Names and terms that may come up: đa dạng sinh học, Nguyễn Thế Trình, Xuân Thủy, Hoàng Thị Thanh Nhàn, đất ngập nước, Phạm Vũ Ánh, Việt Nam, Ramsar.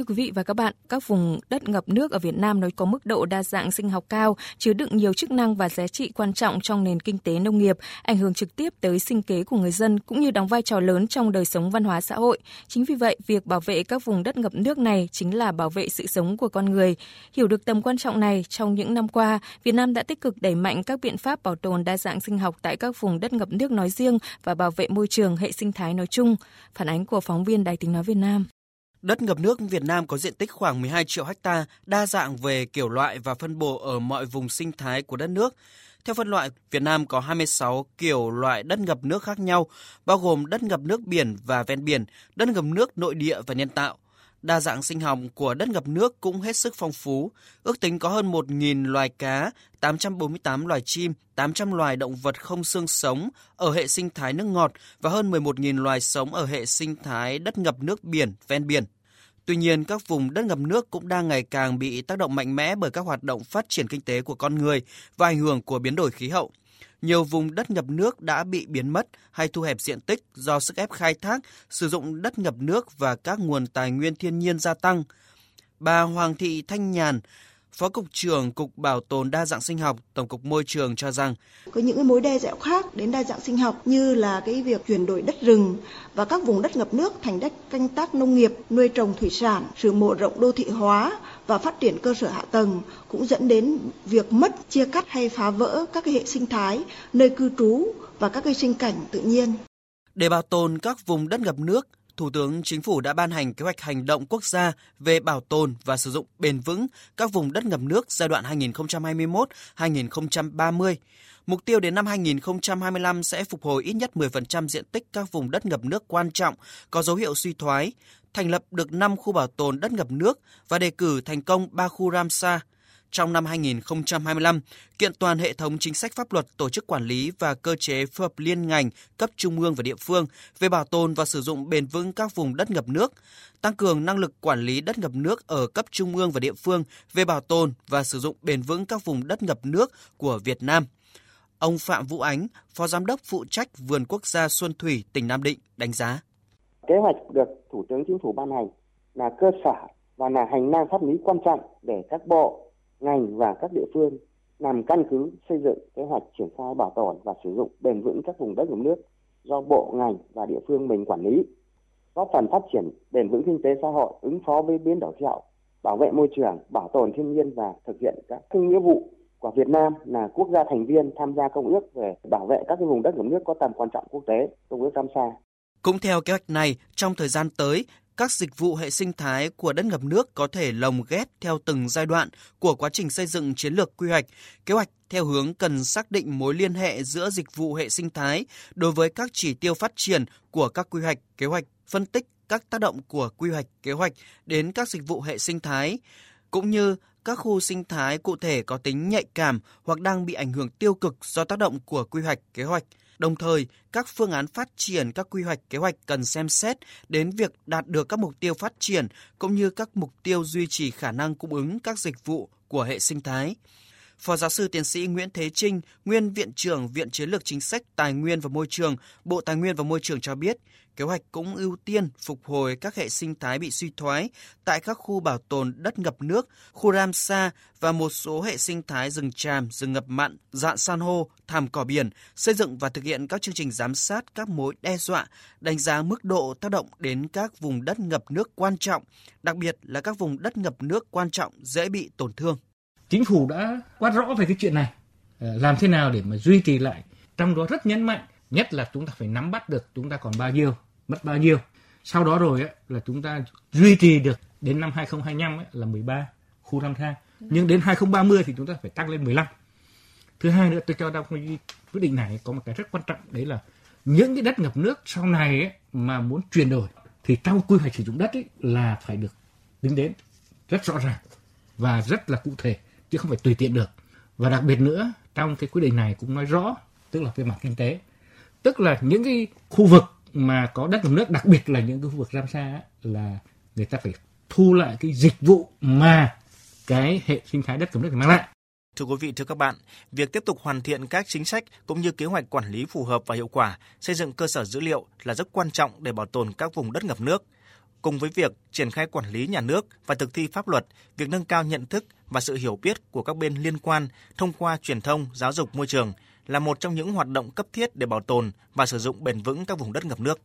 Thưa quý vị và các bạn, các vùng đất ngập nước ở Việt Nam nó có mức độ đa dạng sinh học cao, chứa đựng nhiều chức năng và giá trị quan trọng trong nền kinh tế nông nghiệp, ảnh hưởng trực tiếp tới sinh kế của người dân cũng như đóng vai trò lớn trong đời sống văn hóa xã hội. Chính vì vậy, việc bảo vệ các vùng đất ngập nước này chính là bảo vệ sự sống của con người. Hiểu được tầm quan trọng này, trong những năm qua, Việt Nam đã tích cực đẩy mạnh các biện pháp bảo tồn đa dạng sinh học tại các vùng đất ngập nước nói riêng và bảo vệ môi trường, hệ sinh thái nói chung. Phản ánh của phóng viên Đài Tiếng nói Việt Nam. Đất ngập nước Việt Nam có diện tích khoảng 12 triệu ha, đa dạng về kiểu loại và phân bổ ở mọi vùng sinh thái của đất nước. Theo phân loại, Việt Nam có 26 kiểu loại đất ngập nước khác nhau, bao gồm đất ngập nước biển và ven biển, đất ngập nước nội địa và nhân tạo. Đa dạng sinh học của đất ngập nước cũng hết sức phong phú. Ước tính có hơn 1.000 loài cá, 848 loài chim, 800 loài động vật không xương sống ở hệ sinh thái nước ngọt và hơn 11.000 loài sống ở hệ sinh thái đất ngập nước biển, ven biển. Tuy nhiên, các vùng đất ngập nước cũng đang ngày càng bị tác động mạnh mẽ bởi các hoạt động phát triển kinh tế của con người và ảnh hưởng của biến đổi khí hậu. Nhiều vùng đất ngập nước đã bị biến mất hay thu hẹp diện tích do sức ép khai thác, sử dụng đất ngập nước và các nguồn tài nguyên thiên nhiên gia tăng. Bà Hoàng Thị Thanh Nhàn, Phó Cục trưởng Cục Bảo tồn Đa dạng sinh học, Tổng cục Môi trường cho rằng có những mối đe dọa khác đến đa dạng sinh học như là việc chuyển đổi đất rừng và các vùng đất ngập nước thành đất canh tác nông nghiệp, nuôi trồng thủy sản, sự mở rộng đô thị hóa và phát triển cơ sở hạ tầng cũng dẫn đến việc mất, chia cắt hay phá vỡ các hệ sinh thái, nơi cư trú và các cây sinh cảnh tự nhiên. Để bảo tồn các vùng đất ngập nước, Thủ tướng Chính phủ đã ban hành kế hoạch hành động quốc gia về bảo tồn và sử dụng bền vững các vùng đất ngập nước giai đoạn 2021-2030. Mục tiêu đến năm 2025 sẽ phục hồi ít nhất 10% diện tích các vùng đất ngập nước quan trọng có dấu hiệu suy thoái, thành lập được 5 khu bảo tồn đất ngập nước và đề cử thành công 3 khu Ramsar. Trong năm 2025, kiện toàn hệ thống chính sách pháp luật, tổ chức quản lý và cơ chế phối hợp liên ngành cấp trung ương và địa phương về bảo tồn và sử dụng bền vững các vùng đất ngập nước, tăng cường năng lực quản lý đất ngập nước ở cấp trung ương và địa phương về bảo tồn và sử dụng bền vững các vùng đất ngập nước của Việt Nam. Ông Phạm Vũ Ánh, Phó Giám đốc phụ trách Vườn Quốc gia Xuân Thủy, tỉnh Nam Định đánh giá. Kế hoạch được Thủ tướng Chính phủ ban hành là cơ sở và là hành lang pháp lý quan trọng để các bộ, ngành và các địa phương làm căn cứ xây dựng kế hoạch triển khai bảo tồn và sử dụng bền vững các vùng đất ngập nước do bộ, ngành và địa phương mình quản lý, góp phần phát triển bền vững kinh tế xã hội, ứng phó với biến đổi khí hậu, bảo vệ môi trường, bảo tồn thiên nhiên và thực hiện các nghĩa vụ của Việt Nam là quốc gia thành viên tham gia công ước về bảo vệ các vùng đất ngập nước có tầm quan trọng quốc tế, công ước Ramsar. Cũng theo kế hoạch này, trong thời gian tới, các dịch vụ hệ sinh thái của đất ngập nước có thể lồng ghép theo từng giai đoạn của quá trình xây dựng chiến lược quy hoạch, kế hoạch theo hướng cần xác định mối liên hệ giữa dịch vụ hệ sinh thái đối với các chỉ tiêu phát triển của các quy hoạch, kế hoạch, phân tích các tác động của quy hoạch, kế hoạch đến các dịch vụ hệ sinh thái, cũng như các khu sinh thái cụ thể có tính nhạy cảm hoặc đang bị ảnh hưởng tiêu cực do tác động của quy hoạch, kế hoạch. Đồng thời, các phương án phát triển các quy hoạch, kế hoạch cần xem xét đến việc đạt được các mục tiêu phát triển cũng như các mục tiêu duy trì khả năng cung ứng các dịch vụ của hệ sinh thái. Phó giáo sư tiến sĩ Nguyễn Thế Trình, nguyên Viện trưởng Viện Chiến lược Chính sách Tài nguyên và Môi trường, Bộ Tài nguyên và Môi trường cho biết, kế hoạch cũng ưu tiên phục hồi các hệ sinh thái bị suy thoái tại các khu bảo tồn đất ngập nước, khu Ramsar và một số hệ sinh thái rừng tràm, rừng ngập mặn, rạn san hô, thảm cỏ biển, xây dựng và thực hiện các chương trình giám sát các mối đe dọa, đánh giá mức độ tác động đến các vùng đất ngập nước quan trọng, đặc biệt là các vùng đất ngập nước quan trọng dễ bị tổn thương. Chính phủ đã quát rõ về cái chuyện này, làm thế nào để mà duy trì lại, trong đó rất nhấn mạnh, nhất là chúng ta phải nắm bắt được chúng ta còn bao nhiêu, mất bao nhiêu. Sau đó rồi là chúng ta duy trì được đến năm 2025 là 13 khu Ramsar, nhưng đến 2030 thì chúng ta phải tăng lên 15. Thứ hai nữa, tôi cho rằng quyết định này có một cái rất quan trọng, đấy là những cái đất ngập nước sau này mà muốn chuyển đổi thì trong quy hoạch sử dụng đất là phải được tính đến rất rõ ràng và rất là cụ thể, chứ không phải tùy tiện được. Và đặc biệt nữa, trong cái quyết định này cũng nói rõ, tức là về mặt kinh tế, tức là những cái khu vực mà có đất ngập nước, đặc biệt là những cái khu vực Ramsar, là người ta phải thu lại cái dịch vụ mà cái hệ sinh thái đất ngập nước mang lại. Thưa quý vị, thưa các bạn, việc tiếp tục hoàn thiện các chính sách cũng như kế hoạch quản lý phù hợp và hiệu quả, xây dựng cơ sở dữ liệu là rất quan trọng để bảo tồn các vùng đất ngập nước. Cùng với việc triển khai quản lý nhà nước và thực thi pháp luật, việc nâng cao nhận thức và sự hiểu biết của các bên liên quan thông qua truyền thông, giáo dục môi trường là một trong những hoạt động cấp thiết để bảo tồn và sử dụng bền vững các vùng đất ngập nước.